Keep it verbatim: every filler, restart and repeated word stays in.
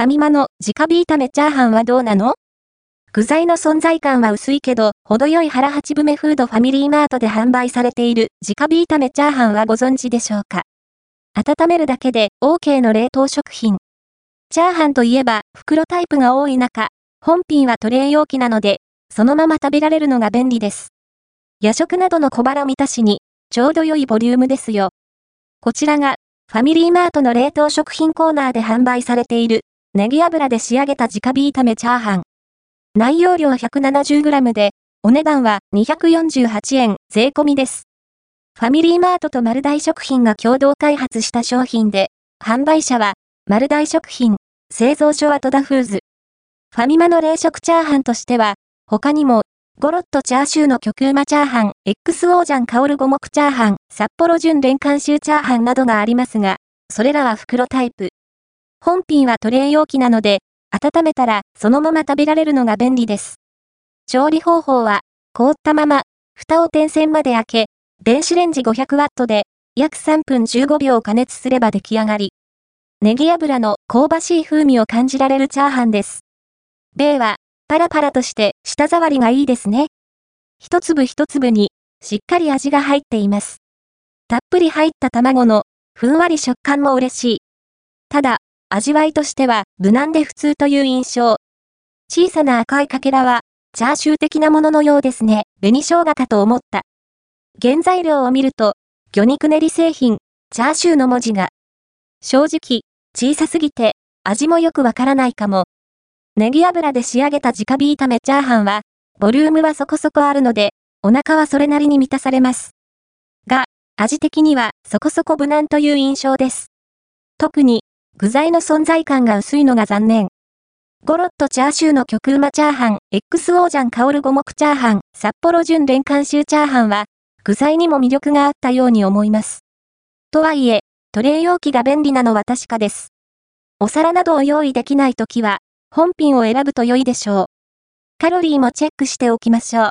ファミマの直火炒めチャーハンはどうなの？具材の存在感は薄いけど、程よい腹八分目フードファミリーマートで販売されている直火炒めチャーハンはご存知でしょうか？温めるだけで OK の冷凍食品。チャーハンといえば袋タイプが多い中、本品はトレー容器なので、そのまま食べられるのが便利です。夜食などの小腹満たしに、ちょうど良いボリュームですよ。こちらが、ファミリーマートの冷凍食品コーナーで販売されている、ネギ油で仕上げた直火炒めチャーハン。内容量 ひゃくななじゅうグラム で、お値段はにひゃくよんじゅうはちえん、税込みです。ファミリーマートと丸大食品が共同開発した商品で、販売者は、丸大食品、製造所は戸田フーズ。ファミマの冷食チャーハンとしては、他にも、ゴロッとチャーシューの極うまチャーハン、エックスオー ジャン香る五目チャーハン、札幌純連監修チャーハンなどがありますが、それらは袋タイプ。本品はトレー容器なので、温めたらそのまま食べられるのが便利です。調理方法は、凍ったまま、蓋を点線まで開け、電子レンジ ごひゃくワット で、約さんぷんじゅうごびょう加熱すれば出来上がり。ネギ油の香ばしい風味を感じられるチャーハンです。米は、パラパラとして舌触りがいいですね。一粒一粒に、しっかり味が入っています。たっぷり入った卵の、ふんわり食感も嬉しい。ただ、味わいとしては無難で普通という印象。小さな赤いかけらは、チャーシュー的なもののようですね。紅生姜かと思った。原材料を見ると、魚肉練り製品、チャーシューの文字が。正直、小さすぎて、味もよくわからないかも。ネギ油で仕上げた直火炒めチャーハンは、ボリュームはそこそこあるので、お腹はそれなりに満たされます。が、味的にはそこそこ無難という印象です。特に、具材の存在感が薄いのが残念。ゴロッとチャーシューの極うまチャーハン、エックスオー ジャン香る五目チャーハン、札幌純連監修チャーハンは、具材にも魅力があったように思います。とはいえ、トレー容器が便利なのは確かです。お皿などを用意できないときは、本品を選ぶと良いでしょう。カロリーもチェックしておきましょう。